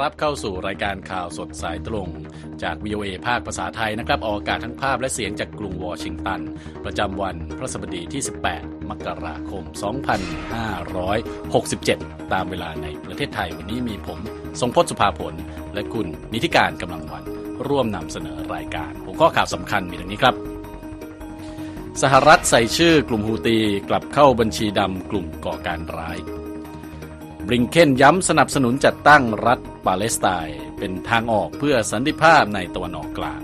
รับเข้าสู่รายการข่าวสดสายตรงจาก VOA ภาคภาษาไทยนะครับออกอากาศทั้งภาพและเสียงจากกรุงวอชิงตันประจำวันพฤหัสบดีที่18มกราคม2567ตามเวลาในประเทศไทยวันนี้มีผมทรงพจน์สุภาผลและคุณนิติการกำลังวรรณร่วมนำเสนอรายการหัวข้อข่าวสำคัญมีดังนี้ครับสหรัฐใส่ชื่อกลุ่มฮูตีกลับเข้าบัญชีดำกลุ่มก่อการร้ายบลิงเคนย้ำสนับสนุนจัดตั้งรัฐปาเลสไตน์เป็นทางออกเพื่อสันติภาพในตะวันออกกลาง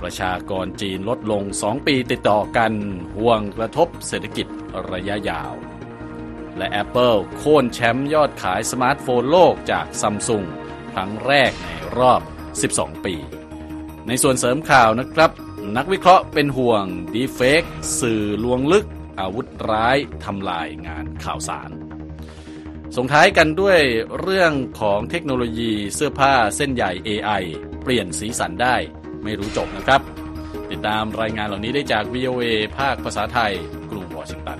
ประชากรจีนลดลง2ปีติดต่อกันห่วงกระทบเศรษฐกิจระยะยาวและ Apple โค่นแชมป์ยอดขายสมาร์ทโฟนโลกจาก Samsung ครั้งแรกในรอบ12ปีในส่วนเสริมข่าวนะครับนักวิเคราะห์เป็นห่วง deepfake สื่อลวงลึกอาวุธร้ายทำลายงานข่าวสารส่งท้ายกันด้วยเรื่องของเทคโนโลยีเสื้อผ้าเส้นใหญ่ AI เปลี่ยนสีสันได้ไม่รู้จบนะครับติดตามรายงานเหล่านี้ได้จาก VOA ภาคภาษาไทยกรุงวอชิงตัน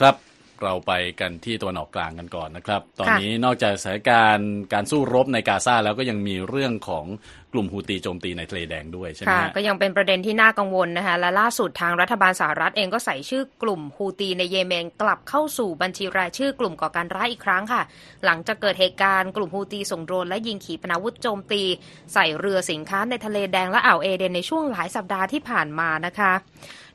ครับเราไปกันที่ตะวันออกกลางกันก่อนนะครับตอนนี้นอกจากสถานการณ์การสู้รบในกาซาแล้วก็ยังมีเรื่องของกลุ่มฮูตีโจมตีในทะเลแดงด้วยใช่ไหมก็ยังเป็นประเด็นที่น่ากังวลนะคะและล่าสุดทางรัฐบาลสหรัฐเองก็ใส่ชื่อกลุ่มฮูตีในเยเมนกลับเข้าสู่บัญชีรายชื่อกลุ่มก่อการร้ายอีกครั้งค่ะหลังจากเกิดเหตุการณ์กลุ่มฮูตีส่งโดรนและยิงขีปนาวุธโจมตีใส่เรือสินค้าในทะเลแดงและอ่าวเอเดนในช่วงหลายสัปดาห์ที่ผ่านมานะคะ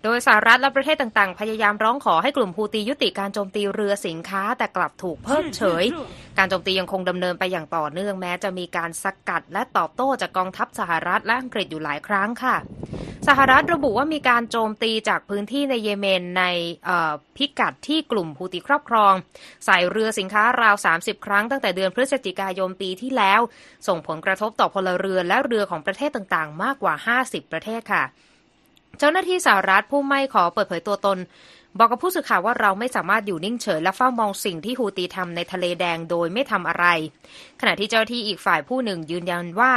โดยสหรัฐและประเทศต่างๆพยายามร้องขอให้กลุ่มฮูตียุติการโจมตีเรือสินค้าแต่กลับถูกเพิกเฉยการโจมตียังคงดำเนินไปอย่างต่อเนื่องแม้จะมีการสกัดและตอบโต้จากกองทัพสหรัฐและอังกฤษอยู่หลายครั้งค่ะสหรัฐระบุว่ามีการโจมตีจากพื้นที่ในเยเมนในพิกัดที่กลุ่มฮูตีครอบครองใส่เรือสินค้าราว30ครั้งตั้งแต่เดือนพฤศจิกายนปีที่แล้วส่งผลกระทบต่อพลเรือนและเรือของประเทศต่างๆมากกว่า50ประเทศค่ะเจ้าหน้าที่สหรัฐผู้ไม่ขอเปิดเผยตัวตนบอกกับผู้สื่อข่าวว่าเราไม่สามารถอยู่นิ่งเฉยและเฝ้ามองสิ่งที่ฮูตีทำในทะเลแดงโดยไม่ทำอะไรขณะที่เจ้าหน้าที่อีกฝ่ายผู้หนึ่งยืนยันว่า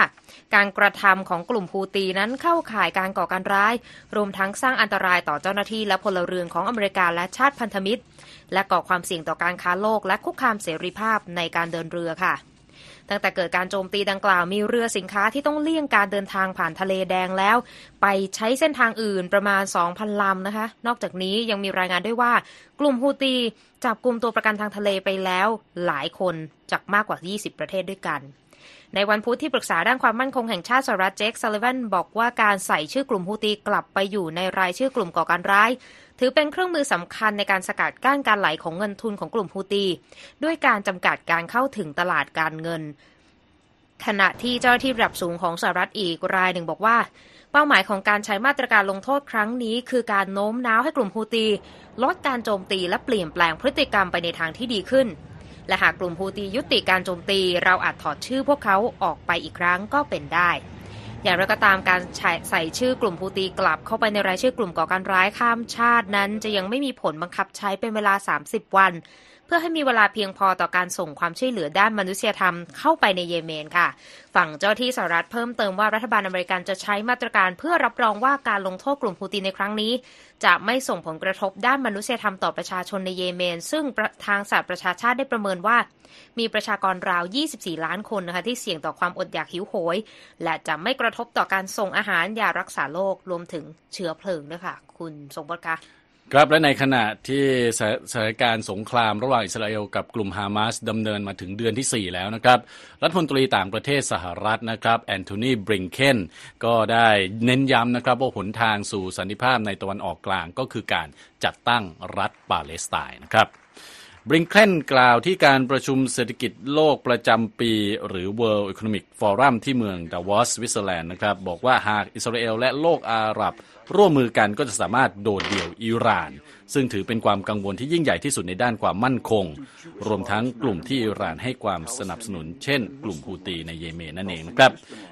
การกระทำของกลุ่มฮูตีนั้นเข้าข่ายการก่อการร้ายรวมทั้งสร้างอันตรายต่อเจ้าหน้าที่และพลเรือนของอเมริกาและชาติพันธมิตรและก่อความเสี่ยงต่อการค้าโลกและคุกคามเสรีภาพในการเดินเรือค่ะตั้งแต่เกิดการโจมตีดังกล่าวมีเรือสินค้าที่ต้องเลี่ยงการเดินทางผ่านทะเลแดงแล้วไปใช้เส้นทางอื่นประมาณ 2,000 ลำนะคะนอกจากนี้ยังมีรายงานด้วยว่ากลุ่มฮูตีจับกุมตัวประกันทางทะเลไปแล้วหลายคนจากมากกว่า20ประเทศด้วยกันในวันพุธที่ปรึกษาด้านความมั่นคงแห่งชาติสหรัฐเจคซัลลิแวนบอกว่าการใส่ชื่อกลุ่มฮูตีกลับไปอยู่ในรายชื่อกลุ่มก่อการร้ายถือเป็นเครื่องมือสำคัญในการสกัดกั้นการไหลของเงินทุนของกลุ่มฮูตีด้วยการจำกัดการเข้าถึงตลาดการเงินขณะที่เจ้าหน้าที่ระดับสูงของสหรัฐอีกรายหนึ่งบอกว่าเป้าหมายของการใช้มาตรการลงโทษครั้งนี้คือการโน้มน้าวให้กลุ่มฮูตีลดการโจมตีและเปลี่ยนแปลงพฤติกรรมไปในทางที่ดีขึ้นและหากกลุ่มฮูตียุติการโจมตีเราอาจถอดชื่อพวกเขาออกไปอีกครั้งก็เป็นได้อย่างไรก็ตามการใส่ชื่อกลุ่มฮูตีกลับเข้าไปในรายชื่อกลุ่มก่อการร้ายข้ามชาตินั้นจะยังไม่มีผลบังคับใช้เป็นเวลา30วันเพื่อให้มีเวลาเพียงพอต่อการส่งความช่วยเหลือด้านมนุษยธรรมเข้าไปในเยเมนค่ะฝั่งเจ้าที่สหรัฐเพิ่มเติมว่ารัฐบาลอเมริกันจะใช้มาตรการเพื่อรับรองว่าการลงโทษกลุ่มฮูตีในครั้งนี้จะไม่ส่งผลกระทบด้านมนุษยธรรมต่อประชาชนในเยเมนซึ่งทางสหประชาชาติได้ประเมินว่ามีประชากรราว24ล้านคนนะคะที่เสี่ยงต่อความอดอยากหิวโหยและจะไม่กระทบต่อการส่งอาหารยารักษาโรครวมถึงเชื้อเพลิงด้วยค่ะคุณสมบัติค่ะครับและในขณะที่สถานการณ์สงครามระหว่างอิสราเอลกับกลุ่มฮามาสดำเนินมาถึงเดือนที่4แล้วนะครับรัฐมนตรีต่างประเทศสหรัฐนะครับแอนโทนีบลิงเคนก็ได้เน้นย้ำนะครับว่าหนทางสู่สันติภาพในตะวันออกกลางก็คือการจัดตั้งรัฐปาเลสไตน์นะครับบลิงเคนกล่าวที่การประชุมเศรษฐกิจโลกประจำปีหรือ World Economic Forum ที่เมืองดาวอสสวิตเซอร์แลนด์นะครับบอกว่าหากอิสราเอลและโลกอาหรับร่วมมือกันก็จะสามารถโดดเดี่ยวอิหร่านซึ่งถือเป็นความกังวลที่ยิ่งใหญ่ที่สุดในด้านความมั่นคงรวมทั้งกลุ่มที่อิหร่านให้ความสนับสนุนเช่นกลุ่มฮูตีในเยเมนนั่นเองนะครับ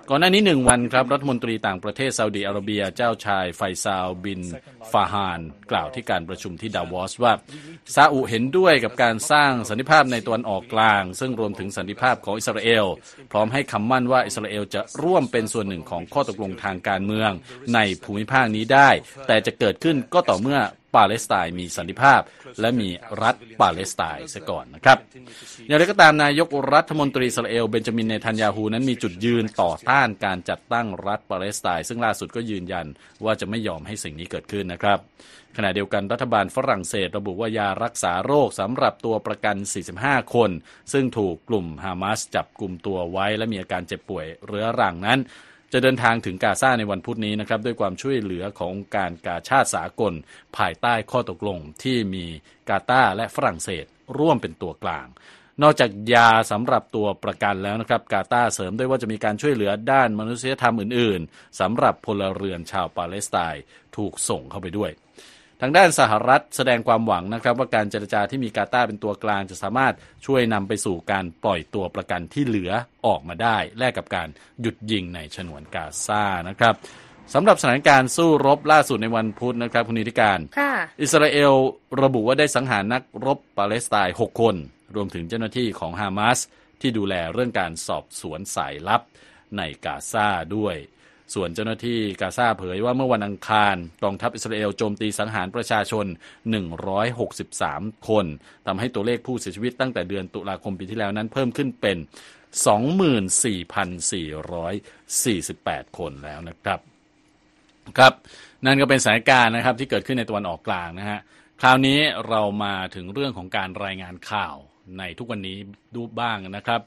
ก่อนหน้านี้1วันครับรัฐมนตรีต่างประเทศซาอุดีอาระเบียเจ้าชายไฟซาลบินฟาฮานกล่าวที่การประชุมที่ดาวอสว่าซาอุเห็นด้วยกับการสร้างสันติภาพในตะวันออกกลางซึ่งรวมถึงสันติภาพของอิสราเอลพร้อมให้คำมั่นว่าอิสราเอลจะร่วมเป็นส่วนหนึ่งของข้อตกลงทางการเมืองในภูมิภาคนี้ได้แต่จะเกิดขึ้นก็ต่อเมื่อ ปาเลสไตน์มีสันติภาพและมีรัฐปาเลสไตน์ซะก่อนนะครับอย่างไรก็ตามนายกรัฐมนตรีอิสราเอลเบนจามินเนทันยาฮูนั้นมีจุดยืนต่อต้านการจัดตั้งรัฐปาเลสไตน์ซึ่งล่าสุดก็ยืนยันว่าจะไม่ยอมให้สิ่งนี้เกิดขึ้นนะครับขณะเดียวกันรัฐบาลฝรั่งเศสระบุว่ายารักษาโรคสำหรับตัวประกัน45คนซึ่งถูกกลุ่มฮามาสจับกุมตัวไว้และมีอาการเจ็บป่วยเรื้อรังนั้นจะเดินทางถึงกาซาในวันพุธนี้นะครับด้วยความช่วยเหลือขององค์การกาชาดสากลภายใต้ข้อตกลงที่มีกาตาร์และฝรั่งเศสร่วมเป็นตัวกลางนอกจากยาสำหรับตัวประกันแล้วนะครับกาตาร์เสริมด้วยว่าจะมีการช่วยเหลือด้านมนุษยธรรมอื่นๆสำหรับพลเรือนชาวปาเลสไตน์ถูกส่งเข้าไปด้วยทางด้านสหรัฐแสดงความหวังนะครับว่าการเจรจาที่มีกาตาร์เป็นตัวกลางจะสามารถช่วยนำไปสู่การปล่อยตัวประกันที่เหลือออกมาได้แลกกับการหยุดยิงในฉนวนกาซานะครับสำหรับสถานการณ์สู้รบล่าสุดในวันพุธนะครับคุณนิติการอิสราเอลระบุว่าได้สังหารนักรบปาเลสไตน์6คนรวมถึงเจ้าหน้าที่ของฮามาสที่ดูแลเรื่องการสอบสวนสายลับในกาซาด้วยส่วนเจ้าหน้าที่กาซาเผยว่าเมื่อวันอังคารกองทัพอิสราเอลโจมตีสังหารประชาชน163คนทำให้ตัวเลขผู้เสียชีวิตตั้งแต่เดือนตุลาคมปีที่แล้วนั้นเพิ่มขึ้นเป็น 24,448 คนแล้วนะครับนั่นก็เป็นสถานการณ์นะครับที่เกิดขึ้นในตะวันออกกลางนะฮะคราวนี้เรามาถึงเรื่องของการรายงานข่าวในทุกวันนี้ดูบ้างนะครับ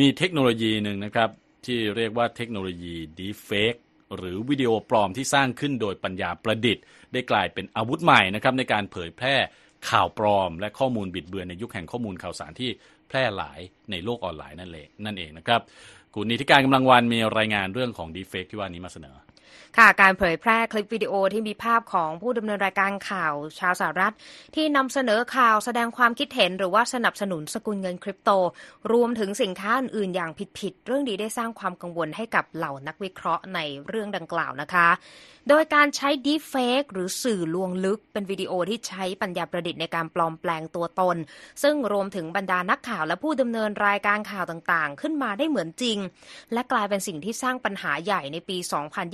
มีเทคโนโลยีนึงนะครับที่เรียกว่าเทคโนโลยี deepfake หรือวิดีโอปลอมที่สร้างขึ้นโดยปัญญาประดิษฐ์ได้กลายเป็นอาวุธใหม่นะครับในการเผยแพร่ข่าวปลอมและข้อมูลบิดเบือนในยุคแห่งข้อมูลข่าวสารที่แพร่หลายในโลกออนไลน์นั่นเองนะครับคุณนิติการกำลังวานมีรายงานเรื่องของ deepfake ที่ว่านี้มาเสนอค่ะการเผยแพร่คลิปวิดีโอที่มีภาพของผู้ดำเนินรายการข่าวชาวสหรัฐที่นำเสนอข่าวแสดงความคิดเห็นหรือว่าสนับสนุนสกุลเงินคริปโตรวมถึงสินค้าอื่นๆอย่างผิดๆเรื่องดีได้สร้างความกังวลให้กับเหล่านักวิเคราะห์ในเรื่องดังกล่าวนะคะโดยการใช้ deepfake หรือสื่อลวงลึกเป็นวิดีโอที่ใช้ปัญญาประดิษฐ์ในการปลอมแปลงตัวตนซึ่งรวมถึงบรรดานักข่าวและผู้ดำเนินรายการข่าวต่างๆขึ้นมาได้เหมือนจริงและกลายเป็นสิ่งที่สร้างปัญหาใหญ่ในปี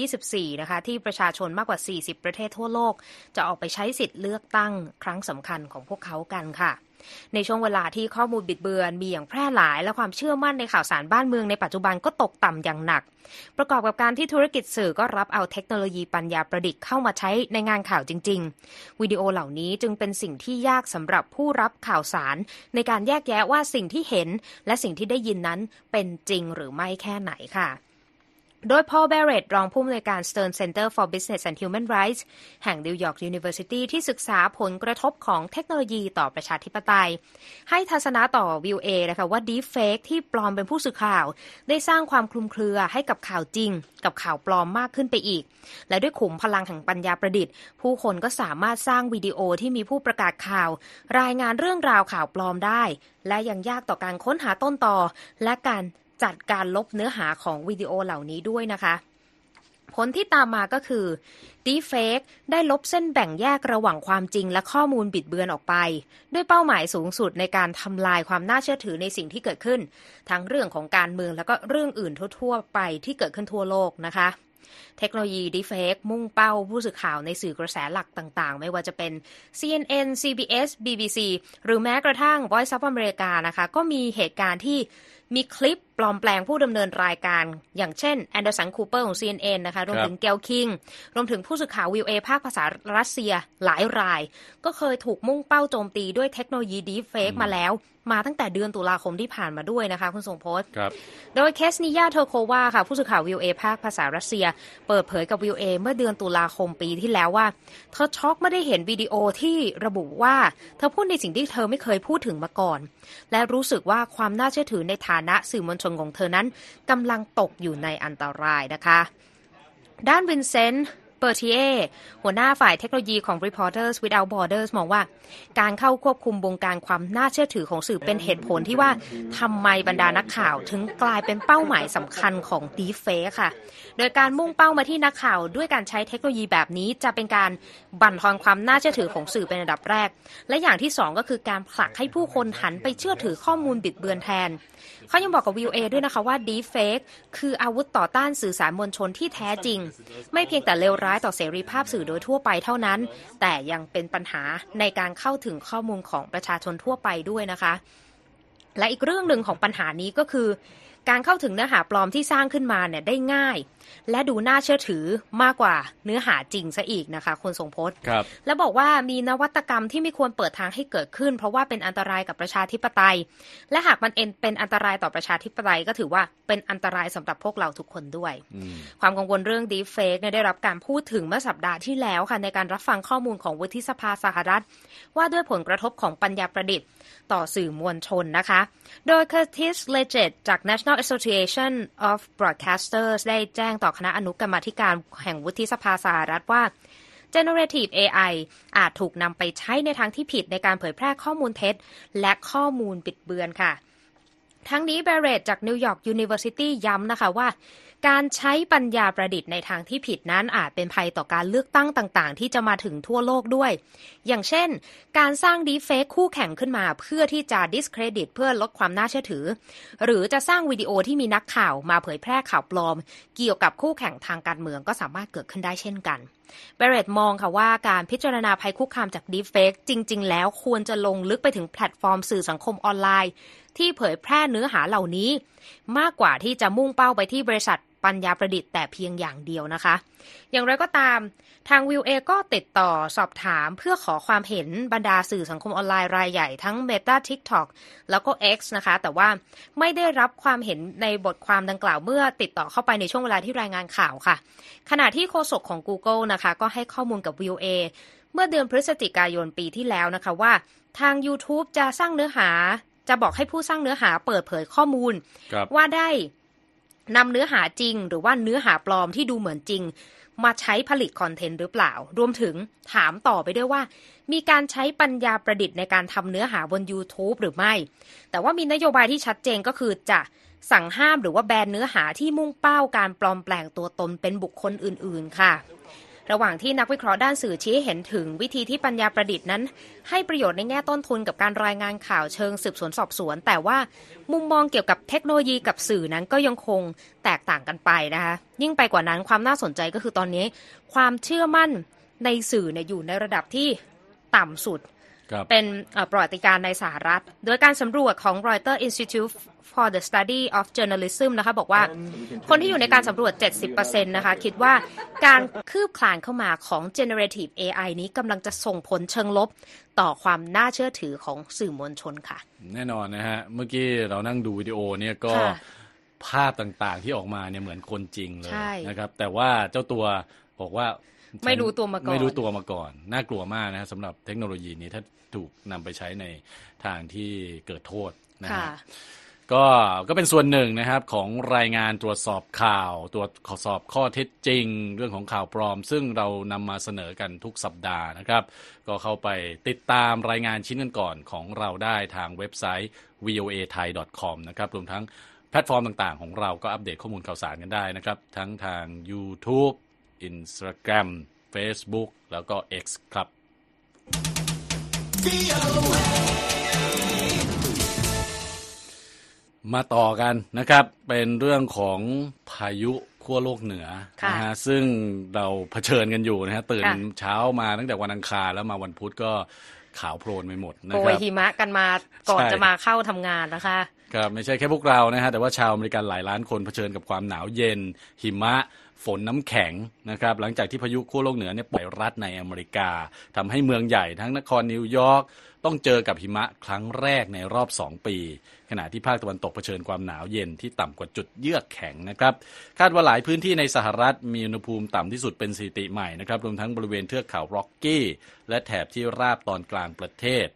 2024นะคะที่ประชาชนมากกว่า40ประเทศทั่วโลกจะออกไปใช้สิทธิ์เลือกตั้งครั้งสำคัญของพวกเขากันค่ะในช่วงเวลาที่ข้อมูลบิดเบือนมีอย่างแพร่หลายและความเชื่อมั่นในข่าวสารบ้านเมืองในปัจจุบันก็ตกต่ำอย่างหนักประกอบกับการที่ธุรกิจสื่อก็รับเอาเทคโนโลยีปัญญาประดิษฐ์เข้ามาใช้ในงานข่าวจริงๆวิดีโอเหล่านี้จึงเป็นสิ่งที่ยากสำหรับผู้รับข่าวสารในการแยกแยะว่าสิ่งที่เห็นและสิ่งที่ได้ยินนั้นเป็นจริงหรือไม่แค่ไหนค่ะโดยพอล เบเรตต์รองผู้อำนวยการ Stern Center for Business and Human Rights แห่ง New York University ที่ศึกษาผลกระทบของเทคโนโลยีต่อประชาธิปไตยให้ทัศนะต่อ VOA นะคะว่า Deepfake ที่ปลอมเป็นผู้สื่อข่าวได้สร้างความคลุมเครือให้กับข่าวจริงกับข่าวปลอมมากขึ้นไปอีกและด้วยขุมพลังแห่งปัญญาประดิษฐ์ผู้คนก็สามารถสร้างวิดีโอที่มีผู้ประกาศข่าวรายงานเรื่องราวข่าวปลอมได้และยังยากต่อการค้นหาต้นตอและการจัดการลบเนื้อหาของวิดีโอเหล่านี้ด้วยนะคะผลที่ตามมาก็คือ Deepfake ได้ลบเส้นแบ่งแยกระหว่างความจริงและข้อมูลบิดเบือนออกไปด้วยเป้าหมายสูงสุดในการทำลายความน่าเชื่อถือในสิ่งที่เกิดขึ้นทั้งเรื่องของการเมืองแล้วก็เรื่องอื่นทั่วๆไปที่เกิดขึ้นทั่วโลกนะคะเทคโนโลยี Deepfake มุ่งเป้าผู้สื่อข่าวในสื่อกระแสหลักต่างๆไม่ว่าจะเป็น CNN CBS BBC หรือแม้กระทั่ง Voice of America นะคะก็มีเหตุการณ์ที่มีคลิปปลอมแปลงผู้ดำเนินรายการอย่างเช่น Anderson Cooper ของ CNN นะคะรวมถึงเกลคิงรวมถึงผู้สื่อข่าว VOA ภาคภาษารัสเซียหลายรายก็เคยถูกมุ่งเป้าโจมตีด้วยเทคโนโลยี Deepfake มาแล้วมาตั้งแต่เดือนตุลาคมที่ผ่านมาด้วยนะคะคุณทรงพจน์โดยเคสนิยาเทอร์โควาค่ะผู้สื่อข่าว VOA ภาคภาษารัสเซียเปิดเผยกับ VOA เมื่อเดือนตุลาคมปีที่แล้วว่าเธอช็อกไม่ได้เห็นวิดีโอที่ระบุว่าเธอพูดในสิ่งที่เธอไม่เคยพูดถึงมาก่อนและรู้สึกว่าความน่าเชื่อถือในฐานะสื่อมวลชนของเธอนั้นกำลังตกอยู่ในอันตรายนะคะด้านวินเซนต์เปอร์ทิเอหัวหน้าฝ่ายเทคโนโลยีของ Reporters Without Borders มองว่าการเข้าควบคุมวงการความน่าเชื่อถือของสื่อเป็นเหตุผลที่ว่าทำไมบรรดานักข่าวถึงกลายเป็นเป้าหมายสำคัญของ Deepfake ค่ะโดยการมุ่งเป้ามาที่นักข่าวด้วยการใช้เทคโนโลยีแบบนี้จะเป็นการบั่นทอนความน่าเชื่อถือของสื่อเป็นระดับแรกและอย่างที่2ก็คือการผลักให้ผู้คนหันไปเชื่อถือข้อมูลบิดเบือนแทนเขายังบอกกับ VOA ด้วยนะคะว่า Deepfake คืออาวุธต่อต้านสื่อสารมวลชนที่แท้จริงไม่เพียงแต่เลว ร้ายต่อเสรีภาพสื่อโดยทั่วไปเท่านั้นแต่ยังเป็นปัญหาในการเข้าถึงข้อมูลของประชาชนทั่วไปด้วยนะคะและอีกเรื่องหนึ่งของปัญหานี้ก็คือการเข้าถึงเนื้อหาปลอมที่สร้างขึ้นมาเนี่ยได้ง่ายและดูน่าเชื่อถือมากกว่าเนื้อหาจริงซะอีกนะคะคุณทรงพจน์และบอกว่ามีนวัตกรรมที่ไม่ควรเปิดทางให้เกิดขึ้นเพราะว่าเป็นอันตรายกับประชาธิปไตยและหากมันเป็นอันตรายต่อประชาธิปไตยก็ถือว่าเป็นอันตรายสำหรับพวกเราทุกคนด้วยความกังวลเรื่อง deepfake ได้รับการพูดถึงเมื่อสัปดาห์ที่แล้วค่ะในการรับฟังข้อมูลของวุฒิสภาสหรัฐว่าด้วยผลกระทบของปัญญาประดิษฐ์ต่อสื่อมวลชนนะคะโดย Curtis Leggett จาก National Association of Broadcasters ได้แจ้งต่อคณะอนุกรรมาธิการแห่งวุฒิสภาสหรัฐว่า Generative AI อาจถูกนำไปใช้ในทางที่ผิดในการเผยแพร่ข้อมูลเท็จและข้อมูลบิดเบือนค่ะทั้งนี้ Barrett จาก New York University ย้ำนะคะว่าการใช้ปัญญาประดิษฐ์ในทางที่ผิดนั้นอาจเป็นภัยต่อการเลือกตั้งต่างๆที่จะมาถึงทั่วโลกด้วยอย่างเช่นการสร้างดีเฟคคู่แข่งขึ้นมาเพื่อที่จะดิสเครดิตเพื่อลดความน่าเชื่อถือหรือจะสร้างวิดีโอที่มีนักข่าวมาเผยแพร่ข่าวปลอมเกี่ยวกับคู่แข่งทางการเมืองก็สามารถเกิดขึ้นได้เช่นกันเบรดมองค่ะว่าการพิจารณาภัยคุกคามจากดีเฟคจริงๆแล้วควรจะลงลึกไปถึงแพลตฟอร์มสื่อสังคมออนไลน์ที่เผยแพร่เนื้อหาเหล่านี้มากกว่าที่จะมุ่งเป้าไปที่บริษัทปัญญาประดิษฐ์แต่เพียงอย่างเดียวนะคะอย่างไรก็ตามทาง VOA ก็ติดต่อสอบถามเพื่อขอความเห็นบรรดาสื่อสังคมออนไลน์รายใหญ่ทั้ง Meta TikTok แล้วก็ X นะคะแต่ว่าไม่ได้รับความเห็นในบทความดังกล่าวเมื่อติดต่อเข้าไปในช่วงเวลาที่รายงานข่าวค่ะขณะที่โฆษกของ Google นะคะก็ให้ข้อมูลกับ VOA เมื่อเดือนพฤศจิกายนปีที่แล้วนะคะว่าทาง YouTube จะสร้างเนื้อหาจะบอกให้ผู้สร้างเนื้อหาเปิดเผยข้อมูลว่าได้นำเนื้อหาจริงหรือว่าเนื้อหาปลอมที่ดูเหมือนจริงมาใช้ผลิตคอนเทนต์หรือเปล่ารวมถึงถามต่อไปด้วยว่ามีการใช้ปัญญาประดิษฐ์ในการทำเนื้อหาบน YouTube หรือไม่แต่ว่ามีนโยบายที่ชัดเจนก็คือจะสั่งห้ามหรือว่าแบนเนื้อหาที่มุ่งเป้าการปลอมแปลงตัวตนเป็นบุคคลอื่นๆค่ะระหว่างที่นักวิเคราะห์ด้านสื่อชี้เห็นถึงวิธีที่ปัญญาประดิษฐ์นั้นให้ประโยชน์ในแง่ต้นทุนกับการรายงานข่าวเชิงสืบสวนสอบสวนแต่ว่ามุมมองเกี่ยวกับเทคโนโลยีกับสื่อนั้นก็ยังคงแตกต่างกันไปนะคะยิ่งไปกว่านั้นความน่าสนใจก็คือตอนนี้ความเชื่อมั่นในสื่ออยู่ในระดับที่ต่ำสุดเป็นประวัติการณ์ในสหรัฐโดยการสำรวจของ Reuters Institute for the Study of Journalism นะคะบอกว่าคนที่อยู่ในการสำรวจ 70% นะคะคิดว่าการคืบคลานเข้ามาของ Generative AI นี้กำลังจะส่งผลเชิงลบต่อความน่าเชื่อถือของสื่อมวลชนค่ะแน่นอนนะฮะเมื่อกี้เรานั่งดูวิดีโอเนี่ยก็ภาพต่างๆที่ออกมาเนี่ยเหมือนคนจริงเลยนะครับแต่ว่าเจ้าตัวบอกว่าไม่รู้ตัวมาก่อนน่ากลัวมากนะสำหรับเทคโนโลยีนี้ถ้าถูกนำไปใช้ในทางที่เกิดโทษนะฮะก็เป็นส่วนหนึ่งนะครับของรายงานตรวจสอบข่าวตรวจสอบข้อเท็จจริงเรื่องของข่าวปลอมซึ่งเรานำมาเสนอกันทุกสัปดาห์นะครับก็เข้าไปติดตามรายงานชิ้นก่อนๆของเราได้ทางเว็บไซต์ voathai.com นะครับรวมทั้งแพลตฟอร์มต่างๆของเราก็อัปเดตข้อมูลข่าวสารกันได้นะครับทั้งทาง YouTube Instagram Facebook แล้วก็ X ครับ มาต่อกันนะครับเป็นเรื่องของพายุขั้วโลกเหนือนะฮะซึ่งเราเผชิญกันอยู่นะฮะตื่นเช้ามาตั้งแต่วันอังคารแล้วมาวันพุธก็ขาวโพลนไปหมดนะครับโกยหิมะกันมาก่อนจะมาเข้าทำงานนะคะครับไม่ใช่แค่พวกเรานะฮะแต่ว่าชาวอเมริกันหลายล้านคนเผชิญกับความหนาวเย็นหิมะฝนน้ำแข็งนะครับหลังจากที่พายุขั้วโลกเหนือเนี่ยปล่อยรัดในอเมริกาทำให้เมืองใหญ่ทั้งนครนิวยอร์กต้องเจอกับหิมะครั้งแรกในรอบ2ปีขณะที่ภาคตะวันตกเผชิญความหนาวเย็นที่ต่ำกว่าจุดเยือกแข็งนะครับคาดว่าหลายพื้นที่ในสหรัฐมีอุณหภูมิต่ำที่สุดเป็นสถิติใหม่นะครับรวมทั้งบริเวณเทือกเขาร็อกกี้และแถบที่ราบตอนกลางประเทศ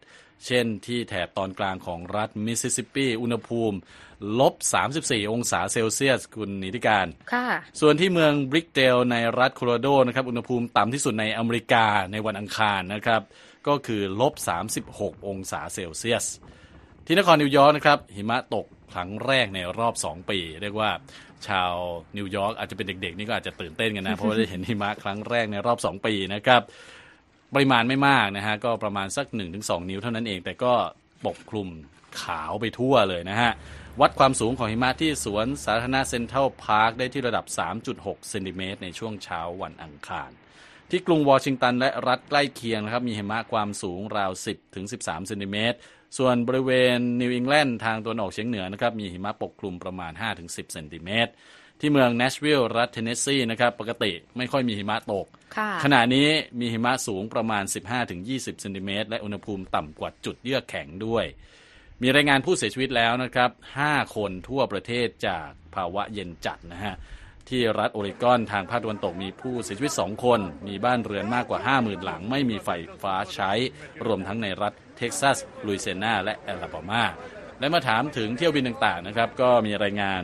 เช่นที่แถบตอนกลางของรัฐมิสซิสซิปปีอุณหภูมิ-34 องศาเซลเซียสคุณนิติการค่ะส่วนที่เมืองบริกเดลในรัฐโคโลราโดนะครับอุณหภูมิต่ำที่สุดในอเมริกาในวันอังคารนะครับก็คือ-36 องศาเซลเซียสที่นครนิวยอร์กนะครับหิมะตกครั้งแรกในรอบ2ปีเรียกว่าชาวนิวยอร์กอาจจะเป็นเด็กๆนี่ก็อาจจะตื่นเต้นกันนะเพราะว่าได้เห็นหิมะครั้งแรกในรอบ2ปีนะครับปริมาณไม่มากนะฮะก็ประมาณสัก 1-2 นิ้วเท่านั้นเองแต่ก็ปกคลุมขาวไปทั่วเลยนะฮะ วัดความสูงของหิมะที่สวนสาธารณะเซ็นทรัลพาร์คได้ที่ระดับ 3.6 เซนติเมตรในช่วงเช้าวันอังคารที่กรุงวอชิงตันและรัฐใกล้เคียงนะครับมีหิมะความสูงราว 10-13 เซนติเมตรส่วนบริเวณนิวอิงแลนด์ทางตะวันออกเฉียงเหนือนะครับมีหิมะปกคลุมประมาณ 5-10 เซนติเมตรที่เมืองแนชวิลล์รัฐเทนเนสซีนะครับปกติไม่ค่อยมีหิมะตกขณะนี้มีหิมะสูงประมาณ 15-20 เซนติเมตรและอุณหภูมิต่ำกว่าจุดเยือกแข็งด้วยมีรายงานผู้เสียชีวิตแล้วนะครับ5คนทั่วประเทศจากภาวะเย็นจัดนะฮะที่รัฐโอเรกอนทางภาคตะวันตกมีผู้เสียชีวิต2คนมีบ้านเรือนมากกว่า 50,000 หลังไม่มีไฟฟ้าใช้รวมทั้งในรัฐเท็กซัสลุยเซียนาและแอลาบามาและมาถามถึงเที่ยวบินต่างๆนะครับก็มีรายงาน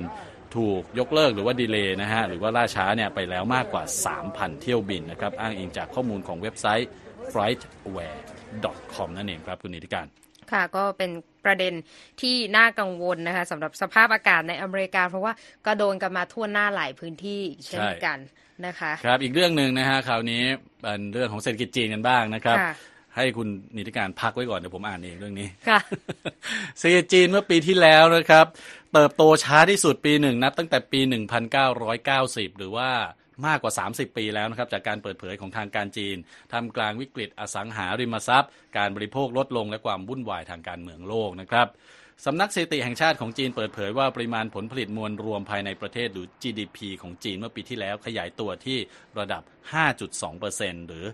ถูกยกเลิกหรือว่าดีเลย์นะฮะหรือว่าล่าช้าเนี่ยไปแล้วมากกว่า 3,000 เที่ยวบินนะครับอ้างอิงจากข้อมูลของเว็บไซต์ flightaware.com นั่นเองครับคุณนิติการค่ะก็เป็นประเด็นที่น่ากังวลนะคะสำหรับสภาพอากาศในอเมริกาเพราะว่าก็โดนกันมาทั่วหน้าหลายพื้นที่เช่นกันนะคะครับอีกเรื่องนึงนะฮะคราวนี้เป็นเรื่องของเศรษฐกิจจีนกันบ้างนะครับให้คุณนิติการพักไว้ก่อนเดี๋ยวผมอ่านเองเรื่องนี้ค่ะเศรษฐกิจจีนเมื่อปีที่แล้วนะครับเติบโตช้าที่สุดปีหนึ่งนับตั้งแต่ปี1990หรือว่ามากกว่า30ปีแล้วนะครับจากการเปิดเผยของทางการจีนท่ามกลางวิกฤตอสังหาริมทรัพย์การบริโภคลดลงและความวุ่นวายทางการเมืองโลกนะครับสำนักสถิติแห่งชาติของจีนเปิดเผยว่าปริมาณผลผลิตมวลรวมภายในประเทศหรือ GDP ของจีนเมื่อปีที่แล้วขยายตัวที่ระดับ 5.2% หรือ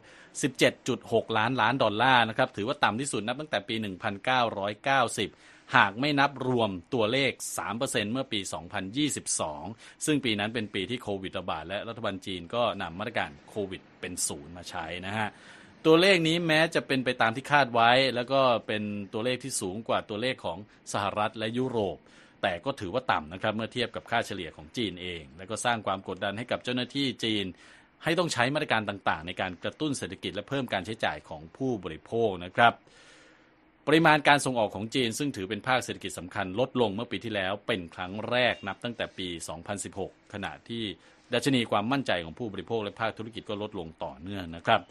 17.6 ล้านดอลลาร์นะครับถือว่าต่ำที่สุดนับตั้งแต่ปี 1990หากไม่นับรวมตัวเลข 3% เมื่อปี 2022 ซึ่งปีนั้นเป็นปีที่โควิดระบาดและรัฐบาลจีนก็นำมาตรการโควิดเป็นศูนย์มาใช้นะฮะตัวเลขนี้แม้จะเป็นไปตามที่คาดไว้แล้วก็เป็นตัวเลขที่สูงกว่าตัวเลขของสหรัฐและยุโรปแต่ก็ถือว่าต่ำนะครับเมื่อเทียบกับค่าเฉลี่ยของจีนเองและก็สร้างความกดดันให้กับเจ้าหน้าที่จีนให้ต้องใช้มาตรการต่างๆในการกระตุ้นเศรษฐกิจและเพิ่มการใช้จ่ายของผู้บริโภคนะครับปริมาณการส่งออกของจีนซึ่งถือเป็นภาคเศรษฐกิจสำคัญลดลงเมื่อปีที่แล้วเป็นครั้งแรกนับตั้งแต่ปี 2016 ขณะที่ดัชนีความมั่นใจของผู้บริโภคและภาคธุรกิจก็ลดลงต่อเนื่องนะครับ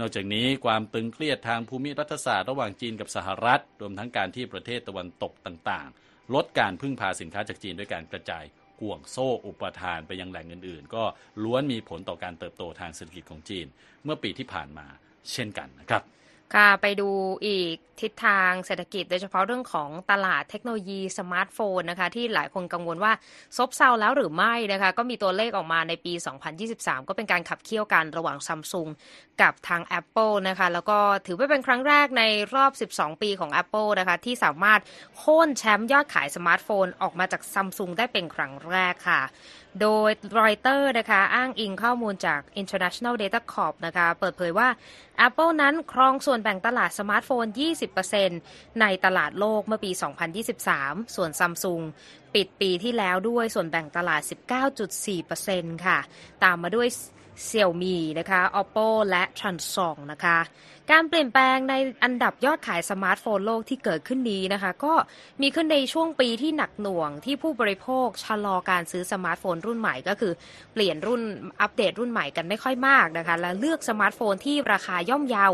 นอกจากนี้ความตึงเครียดทางภูมิรัฐศาสตร์ระหว่างจีนกับสหรัฐรวมทั้งการที่ประเทศตะวันตกต่างๆลดการพึ่งพาสินค้าจากจีนด้วยการกระจายห่วงโซ่อุปทานไปยังแหล่งอื่นๆก็ล้วนมีผลต่อการเติบโตทางเศรษฐกิจของจีนเมื่อปีที่ผ่านมาเช่นกันนะครับค่ะไปดูอีกทิศทางเศรษฐกิจโดยเฉพาะเรื่องของตลาดเทคโนโลยีสมาร์ทโฟนนะคะที่หลายคนกังวลว่าซบเซาแล้วหรือไม่นะคะก็มีตัวเลขออกมาในปี 2023 ก็เป็นการขับเคี่ยวกันระหว่าง Samsung กับทาง Apple นะคะแล้วก็ถือว่าเป็นครั้งแรกในรอบ 12 ปีของ Apple นะคะที่สามารถโค่นแชมป์ยอดขายสมาร์ทโฟนออกมาจาก Samsung ได้เป็นครั้งแรกค่ะโดย Reuters นะคะอ้างอิงข้อมูลจาก International Data Corp นะคะเปิดเผยว่า Apple นั้นครองส่วนแบ่งตลาดสมาร์ทโฟน 20% ในตลาดโลกเมื่อปี 2023 ส่วน Samsung ปิดปีที่แล้วด้วยส่วนแบ่งตลาด 19.4% ค่ะตามมาด้วย Xiaomi นะคะ Oppo และ Transsion นะคะการเปลี่ยนแปลงในอันดับยอดขายสมาร์ทโฟนโลกที่เกิดขึ้นนี้นะคะก็มีขึ้นในช่วงปีที่หนักหน่วงที่ผู้บริโภคชะลอการซื้อสมาร์ทโฟนรุ่นใหม่ก็คือเปลี่ยนรุ่นอัปเดตรุ่นใหม่กันไม่ค่อยมากนะคะและเลือกสมาร์ทโฟนที่ราคาย่อมเยา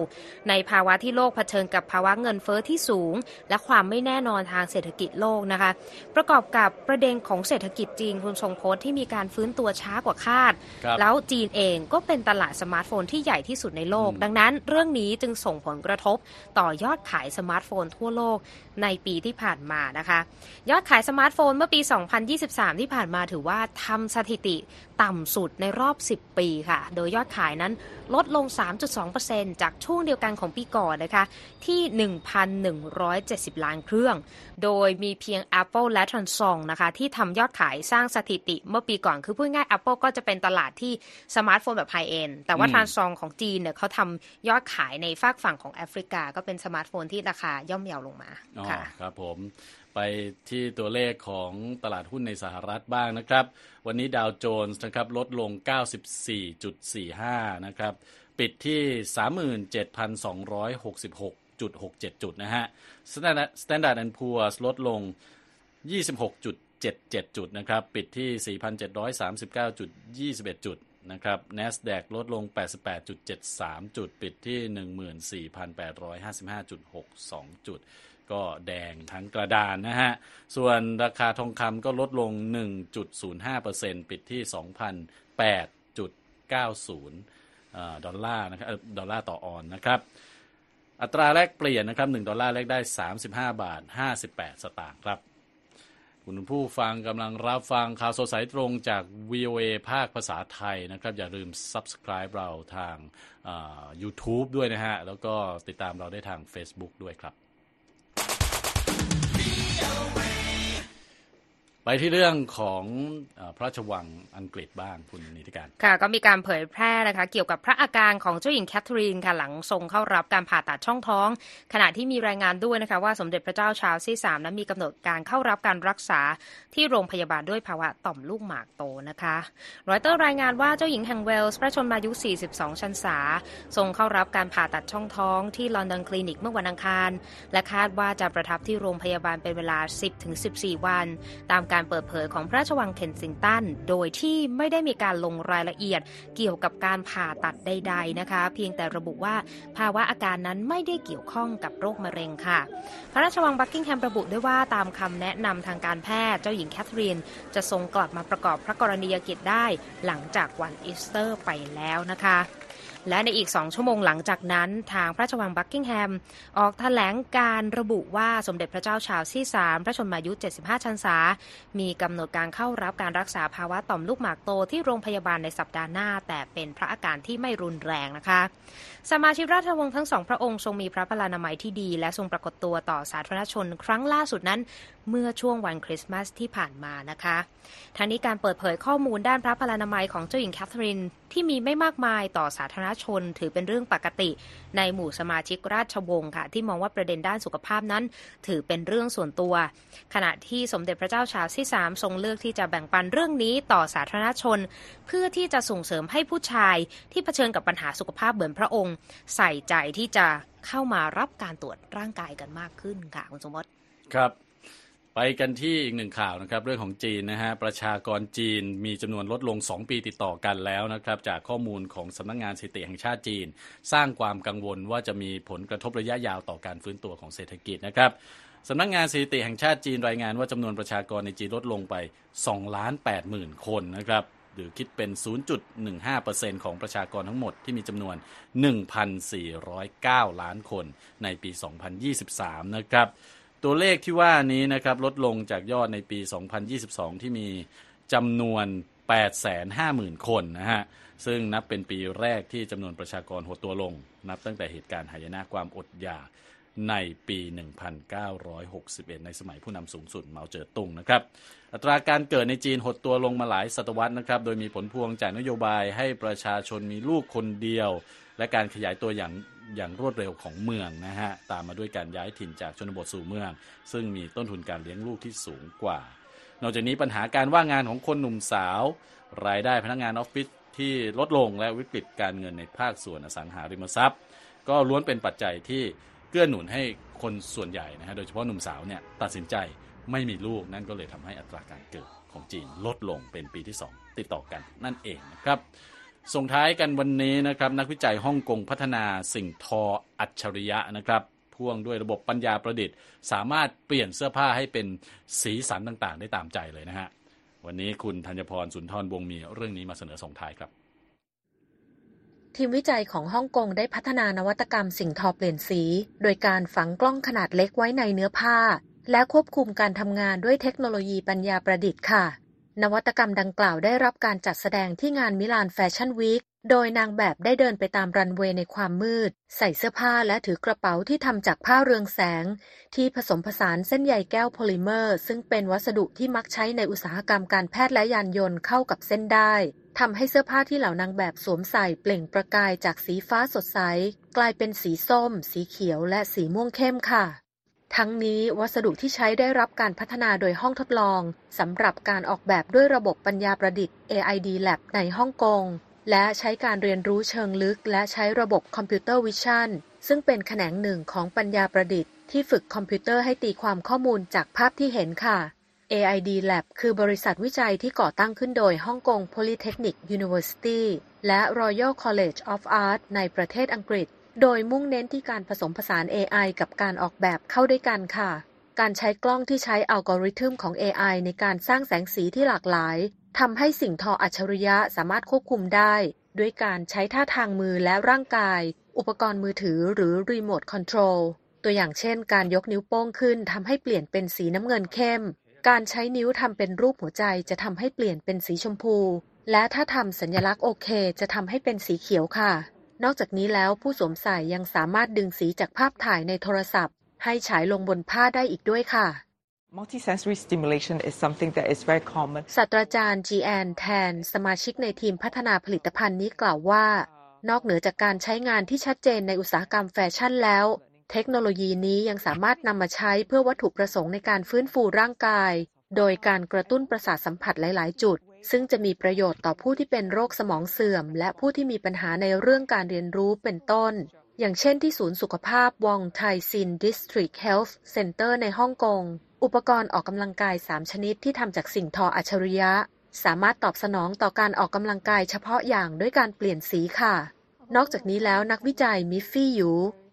ในภาวะที่โลกเผชิญกับภาวะเงินเฟ้อที่สูงและความไม่แน่นอนทางเศรษฐกิจโลกนะคะประกอบกับประเด็นของเศรษฐกิจจีนคุณทรงพจน์ที่มีการฟื้นตัวช้ากว่าคาดแล้วจีนเองก็เป็นตลาดสมาร์ทโฟนที่ใหญ่ที่สุดในโลกดังนั้นเรื่องนี้จึงส่งผลกระทบต่อยอดขายสมาร์ทโฟนทั่วโลกในปีที่ผ่านมานะคะยอดขายสมาร์ทโฟนเมื่อปี 2023 ที่ผ่านมาถือว่าทำสถิติต่ำสุดในรอบ 10 ปีค่ะโดยยอดขายนั้นลดลง 3.2% จากช่วงเดียวกันของปีก่อนนะคะที่ 1,170 ล้านเครื่องโดยมีเพียง Apple และ Samsung นะคะที่ทำยอดขายสร้างสถิติเมื่อปีก่อนคือพูดง่าย Apple ก็จะเป็นตลาดที่สมาร์ทโฟนแบบไฮเอนด์แต่ว่า Samsung ของจีนเนี่ยเขาทำยอดขายในฝากฝั่งของแอฟริกาก็เป็นสมาร์ทโฟนที่ราคาย่อมเยาลงมาค่ะครับผมไปที่ตัวเลขของตลาดหุ้นในสหรัฐบ้างนะครับวันนี้ดาวโจนส์นะครับลดลง 94.45 นะครับปิดที่ 37,266.67 จุดนะฮะ Standard & Poor's ลดลง 26.77 จุดนะครับปิดที่ 4,739.21 จุดนะครับ NASDAQ ลดลง 88.73 จุดปิดที่ 14,855.62 จุด ก็แดงทั้งกระดานนะฮะส่วนราคาทองคำก็ลดลง 1.05% ปิดที่ 2,008.90 ดอลลาร์นะครับดอลลาร์ต่อออนนะครับอัตราแลกเปลี่ยนนะครับ1ดอลลาร์แลกได้ 35.58 สตางค์ครับคุณผู้ฟังกำลังรับฟังข่าวสดสายตรงจาก VOA ภาคภาษาไทยนะครับอย่าลืม Subscribe เราทางYouTube ด้วยนะฮะแล้วก็ติดตามเราได้ทาง Facebook ด้วยครับไปที่เรื่องของพระราชวังอังกฤษบ้างคุณนิติการค่ะก็มีการเผยแพร่นะคะเกี่ยวกับพระอาการของเจ้าหญิงแคทเธอรีนค่ะหลังทรงเข้ารับการผ่าตัดช่องท้องขณะที่มีรายงานด้วยนะคะว่าสมเด็จพระเจ้าชาร์ลส์ที่ 3นั้นมีกำหนดการเข้ารับการรักษาที่โรงพยาบาลด้วยภาวะต่อมลูกหมากโตนะคะรอยเตอร์รายงานว่าเจ้าหญิงแห่งเวลส์พระชนมายุ42ชันษาทรงเข้ารับการผ่าตัดช่องท้องที่ลอนดอนคลินิกเมื่อวันอังคารและคาดว่าจะประทับที่โรงพยาบาลเป็นเวลา 10-14 วันตามการเปิดเผยของพระราชวังเคนซิงตันโดยที่ไม่ได้มีการลงรายละเอียดเกี่ยวกับการผ่าตัดใดๆนะคะเพียงแต่ระบุว่าภาวะอาการนั้นไม่ได้เกี่ยวข้องกับโรคมะเร็งค่ะพระราชวังบักกิงแฮมระบุด้วยว่าตามคำแนะนำทางการแพทย์เจ้าหญิงแคทเธอรีนจะทรงกลับมาประกอบพระกรณียกิจได้หลังจากวันอีสเตอร์ไปแล้วนะคะและในอีก2ชั่วโมงหลังจากนั้นทางพระราชวังบักกิงแฮมออกแถลงการระบุว่าสมเด็จพระเจ้าชาร์ลส์ที่ 3พระชนมายุ75ชันษามีกำหนดการเข้ารับการรักษาภาวะต่อมลูกหมากโตที่โรงพยาบาลในสัปดาห์หน้าแต่เป็นพระอาการที่ไม่รุนแรงนะคะสมาชิกราชวงศ์ทั้ง2พระองค์ทรงมีพระพลานามัยที่ดีและทรงปรากฏตัวต่อสาธารณชนครั้งล่าสุดนั้นเมื่อช่วงวันคริสต์มาสที่ผ่านมานะคะทางนี้การเปิดเผยข้อมูลด้านพระพลานามัยของเจ้าหญิงแคทเธอรีนที่มีไม่มากมายต่อสาธารณชนถือเป็นเรื่องปกติในหมู่สมาชิกราชวงศ์ค่ะที่มองว่าประเด็นด้านสุขภาพนั้นถือเป็นเรื่องส่วนตัวขณะที่สมเด็จพระเจ้าชาร์ลส์ที่ 3ทรงเลือกที่จะแบ่งปันเรื่องนี้ต่อสาธารณชนเพื่อที่จะส่งเสริมให้ผู้ชายที่เผชิญกับปัญหาสุขภาพเหมือนพระองค์ใส่ใจที่จะเข้ามารับการตรวจร่างกายกันมากขึ้นค่ะคุณสมมติครับไปกันที่อีกหนึ่งข่าวนะครับเรื่องของจีนนะฮะประชากรจีนมีจำนวนลดลง2ปีติดต่อกันแล้วนะครับจากข้อมูลของสำนักงานสถิติแห่งชาติจีนสร้างความกังวลว่าจะมีผลกระทบระยะยาวต่อการฟื้นตัวของเศรษฐกิจนะครับสำนักงานสถิติแห่งชาติจีนรายงานว่าจำนวนประชากรในจีนลดลงไป 2,80,000 คนนะครับหรือคิดเป็น 0.15% ของประชากรทั้งหมดที่มีจำนวน 1,409 ล้านคนในปี 2023 นะครับตัวเลขที่ว่านี้นะครับลดลงจากยอดในปี 2022 ที่มีจำนวน 850,000 คนนะฮะซึ่งนับเป็นปีแรกที่จำนวนประชากรหดตัวลงนับตั้งแต่เหตุการณ์หายนะความอดอยากในปี 1961 ในสมัยผู้นำสูงสุดเหมาเจ๋อตุงนะครับอัตราการเกิดในจีนหดตัวลงมาหลายศตวรรษนะครับโดยมีผลพวงจากนโยบายให้ประชาชนมีลูกคนเดียวและการขยายตัวอย่างรวดเร็วของเมืองนะฮะตามมาด้วยการย้ายถิ่นจากชนบทสู่เมืองซึ่งมีต้นทุนการเลี้ยงลูกที่สูงกว่านอกจากนี้ปัญหาการว่างงานของคนหนุ่มสาวรายได้พนักงานออฟฟิศที่ลดลงและวิกฤตการเงินในภาคส่วนอสังหาริมทรัพย์ก็ล้วนเป็นปัจจัยที่เกื้อหนุนให้คนส่วนใหญ่นะฮะโดยเฉพาะหนุ่มสาวเนี่ยตัดสินใจไม่มีลูกนั่นก็เลยทำให้อัตราการเกิดของจีนลดลงเป็นปีที่2ติดต่อกันนั่นเองนะครับส่งท้ายกันวันนี้นะครับนักวิจัยฮ่องกงพัฒนาสิ่งทออัจฉริยะนะครับพ่วงด้วยระบบปัญญาประดิษฐ์สามารถเปลี่ยนเสื้อผ้าให้เป็นสีสันต่างๆได้ตามใจเลยนะฮะวันนี้คุณธัญพรสุนทรวงศ์มีเรื่องนี้มาเสนอส่งท้ายครับทีมวิจัยของฮ่องกงได้พัฒนานวัตกรรมสิ่งทอเปลี่ยนสีโดยการฝังกล้องขนาดเล็กไว้ในเนื้อผ้าและควบคุมการทำงานด้วยเทคโนโลยีปัญญาประดิษฐ์ค่ะนวัตกรรมดังกล่าวได้รับการจัดแสดงที่งานมิลานแฟชั่นวีคโดยนางแบบได้เดินไปตามรันเวย์ในความมืดใส่เสื้อผ้าและถือกระเป๋าที่ทำจากผ้าเรืองแสงที่ผสมผสานเส้นใยแก้วโพลิเมอร์ซึ่งเป็นวัสดุที่มักใช้ในอุตสาหกรรมการแพทย์และยานยนต์เข้ากับเส้นได้ทำให้เสื้อผ้าที่เหล่านางแบบสวมใส่เปล่งประกายจากสีฟ้าสดใสกลายเป็นสีส้มสีเขียวและสีม่วงเข้มค่ะทั้งนี้วัสดุที่ใช้ได้รับการพัฒนาโดยห้องทดลองสำหรับการออกแบบด้วยระบบปัญญาประดิษฐ์ AID Lab ในฮ่องกงและใช้การเรียนรู้เชิงลึกและใช้ระบบคอมพิวเตอร์วิชั่นซึ่งเป็นแขนงหนึ่งของปัญญาประดิษฐ์ที่ฝึกคอมพิวเตอร์ให้ตีความข้อมูลจากภาพที่เห็นค่ะ AID Lab คือบริษัทวิจัยที่ก่อตั้งขึ้นโดยฮ่องกง Polytechnic University และ Royal College of Art ในประเทศอังกฤษ โดยมุ่งเน้นที่การผสมผสาน AI กับการออกแบบเข้าด้วยกันค่ะการใช้กล้องที่ใช้อัลกอริทึมของ AI ในการสร้างแสงสีที่หลากหลายทำให้สิ่งทออัจฉริยะสามารถควบคุมได้ด้วยการใช้ท่าทางมือและร่างกายอุปกรณ์มือถือหรือรีโมทคอนโทรลตัวอย่างเช่นการยกนิ้วโป้งขึ้นทำให้เปลี่ยนเป็นสีน้ำเงินเข้มการใช้นิ้วทำเป็นรูปหัวใจจะทำให้เปลี่ยนเป็นสีชมพูและถ้าทำสัญลักษณ์โอเคจะทำให้เป็นสีเขียวค่ะนอกจากนี้แล้วผู้สวมใส่ยังสามารถดึงสีจากภาพถ่ายในโทรศัพท์ให้ฉายลงบนผ้าได้อีกด้วยค่ะ Multisensory stimulation is something that is very common ศาสตราจารย์ GN แทนสมาชิกในทีมพัฒนาผลิตภัณฑ์นี้กล่าวว่านอกเหนือจากการใช้งานที่ชัดเจนในอุตสาหกรรมแฟชั่นแล้วเทคโนโลยีนี้ยังสามารถนำมาใช้เพื่อวัตถุประสงค์ในการฟื้นฟูร่างกายโดยการกระตุ้นประสาทสัมผัสหลายๆจุดซึ่งจะมีประโยชน์ต่อผู้ที่เป็นโรคสมองเสื่อมและผู้ที่มีปัญหาในเรื่องการเรียนรู้เป็นต้นอย่างเช่นที่ศูนย์สุขภาพวองไทซิน District Health Center ในฮ่องกงอุปกรณ์ออกกำลังกาย3ชนิดที่ทำจากสิ่งทออัจฉริยะสามารถตอบสนองต่อการออกกำลังกายเฉพาะอย่างด้วยการเปลี่ยนสีค่ะนอกจากนี้แล้วนักวิจัยมิฟฟี่ยู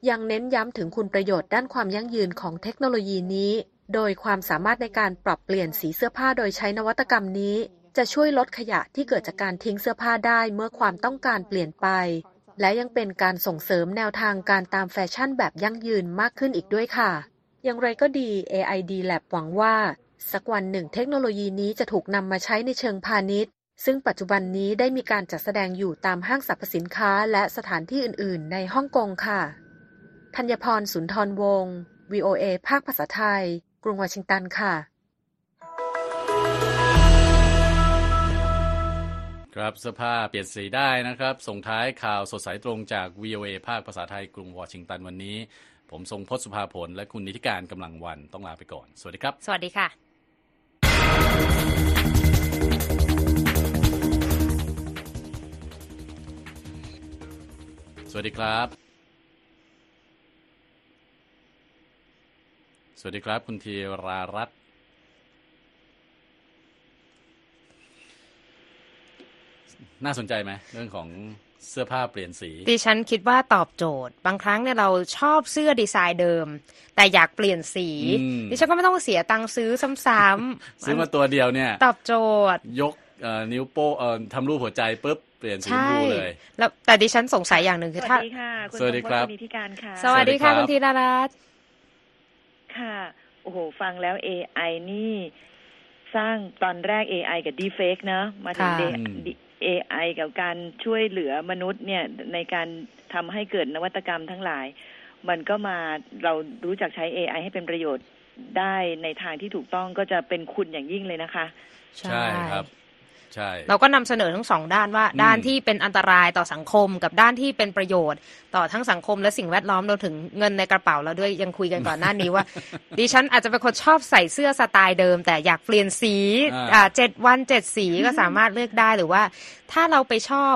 ยังเน้นย้ำถึงคุณประโยชน์ด้านความยั่งยืนของเทคโนโลยีนี้โดยความสามารถในการปรับเปลี่ยนสีเสื้อผ้าโดยใช้นวัตกรรมนี้จะช่วยลดขยะที่เกิดจากการทิ้งเสื้อผ้าได้เมื่อความต้องการเปลี่ยนไปและยังเป็นการส่งเสริมแนวทางการตามแฟชั่นแบบยั่งยืนมากขึ้นอีกด้วยค่ะอย่างไรก็ดี AID Lab หวังว่าสักวันหนึ่งเทคโนโลยีนี้จะถูกนำมาใช้ในเชิงพาณิชย์ซึ่งปัจจุบันนี้ได้มีการจัดแสดงอยู่ตามห้างสรรพสินค้าและสถานที่อื่นๆในฮ่องกงค่ะธัญพรสุนทรวงศ์ VOA ภาคภาษาไทยกรุงวอชิงตันค่ะครับเสื้อผ้าเปลี่ยนสีได้นะครับส่งท้ายข่าวสดสายตรงจาก VOA ภาคภาษาไทยกรุงวอชิงตันวันนี้ผมทรงพจน์สุภาผลและคุณนิติการกำลังวันต้องลาไปก่อนสวัสดีครับสวัสดีค่ะสวัสดีครับสวัสดีครับคุณธีรารัตน์น่าสนใจไหมเรื่องของเสื้อผ้าเปลี่ยนสีดิฉันคิดว่าตอบโจทย์บางครั้งเนี่ยเราชอบเสื้อดีไซน์เดิมแต่อยากเปลี่ยนสีดิฉันก็ไม่ต้องเสียตังค์ซื้อซ้ำๆซื้อมาตัวเดียวเนี่ยตอบโจทย์ยกนิ้วโป้ทำรูปหัวใจปุ๊บเปลี่ยนสีดูเลยแล้วแต่ดิฉันสงสัยอย่างนึงคือถ้าสวัสดีค่ะคุณธีรารัตน์สวัสดีค่ะคุณธีรารัตน์ค่ะโอ้โหฟังแล้ว AI นี่สร้างตอนแรก AI กับ deepfake นะมาถึง AI กับการช่วยเหลือมนุษย์เนี่ยในการทำให้เกิดนวัตกรรมทั้งหลายมันก็มาเรารู้จักใช้ AI ให้เป็นประโยชน์ได้ในทางที่ถูกต้องก็จะเป็นคุณอย่างยิ่งเลยนะคะใช่ครับใช่เราก็นำเสนอทั้งสองด้านว่าด้านที่เป็นอันตรายต่อสังคมกับด้านที่เป็นประโยชน์ต่อทั้งสังคมและสิ่งแวดล้อมเราถึงเงินในกระเป๋าเราด้วยยังคุยกันก่อนหน้านี้ว่าดิฉันอาจจะเป็นคนชอบใส่เสื้อสไตล์เดิมแต่อยากเปลี่ยนสี7วัน7สีก็สามารถเลือกได้หรือว่าถ้าเราไปชอบ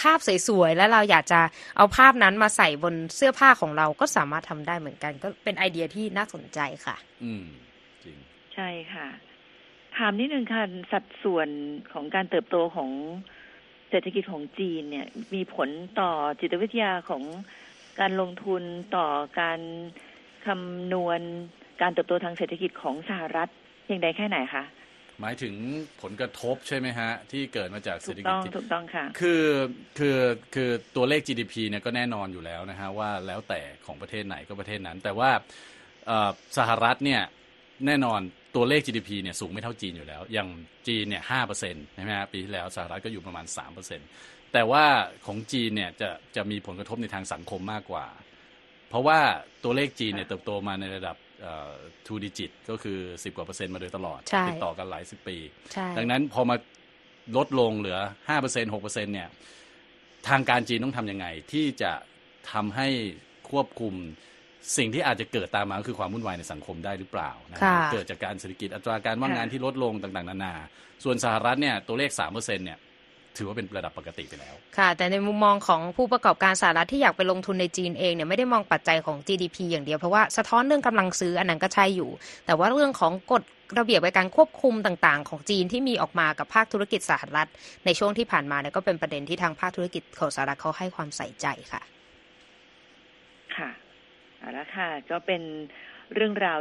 ภาพสวยๆแล้วเราอยากจะเอาภาพนั้นมาใส่บนเสื้อผ้าของเราก็สามารถทำได้เหมือนกันก็เป็นไอเดียที่น่าสนใจค่ะจริงใช่ค่ะถามนิดนึงค่ะสัดส่วนของการเติบโตของเศรษฐกิจของจีนเนี่ยมีผลต่อจิตวิทยาของการลงทุนต่อการคำนวณการเติบโตทางเศรษฐกิจของสหรัฐเพียงใดแค่ไหนคะหมายถึงผลกระทบใช่ไหมฮะที่เกิดมาจากเศรษฐกิจถูกต้องค่ะคือตัวเลข GDP เนี่ยก็แน่นอนอยู่แล้วนะฮะว่าแล้วแต่ของประเทศไหนก็ประเทศนั้นแต่ว่าสหรัฐเนี่ยแน่นอนตัวเลข GDP เนี่ยสูงไม่เท่าจีนอยู่แล้วอย่างจีนเนี่ย 5% ใช่ไหมฮะปีที่แล้วสหรัฐก็อยู่ประมาณ 3% แต่ว่าของจีนเนี่ยจะมีผลกระทบในทางสังคมมากกว่าเพราะว่าตัวเลขจีนเนี่ยเติบโตมาในระดับ2 digit ก็คือ10กว่า% มาโดยตลอดติดต่อกันหลาย10 ปีดังนั้นพอมาลดลงเหลือ 5% 6% เนี่ยทางการจีนต้องทำยังไงที่จะทำให้ควบคุมสิ่งที่อาจจะเกิดตามมาคือความวุ่นวายในสังคมได้หรือเปล่านะครับเกิดจากการเศรษฐกิจอัตราการว่างงานที่ลดลงต่างๆนานาส่วนสหรัฐเนี่ยตัวเลข 3% เนี่ยถือว่าเป็นระดับปกติไปแล้วค่ะแต่ในมุมมองของผู้ประกอบการสหรัฐที่อยากไปลงทุนในจีนเองเนี่ยไม่ได้มองปัจจัยของ GDP อย่างเดียวเพราะว่าสะท้อนเรื่องกำลังซื้ออันนั้นก็ใช่อยู่แต่ว่าเรื่องของกฎระเบียบการควบคุมต่างๆของจีนที่มีออกมากับภาคธุรกิจสหรัฐในช่วงที่ผ่านมาเนี่ยก็เป็นประเด็นที่ทางภาคธุรกิจของสหรัฐเขาให้ความใส่ใจค่ะ แล้วค่ะก็เป็นเรื่องราว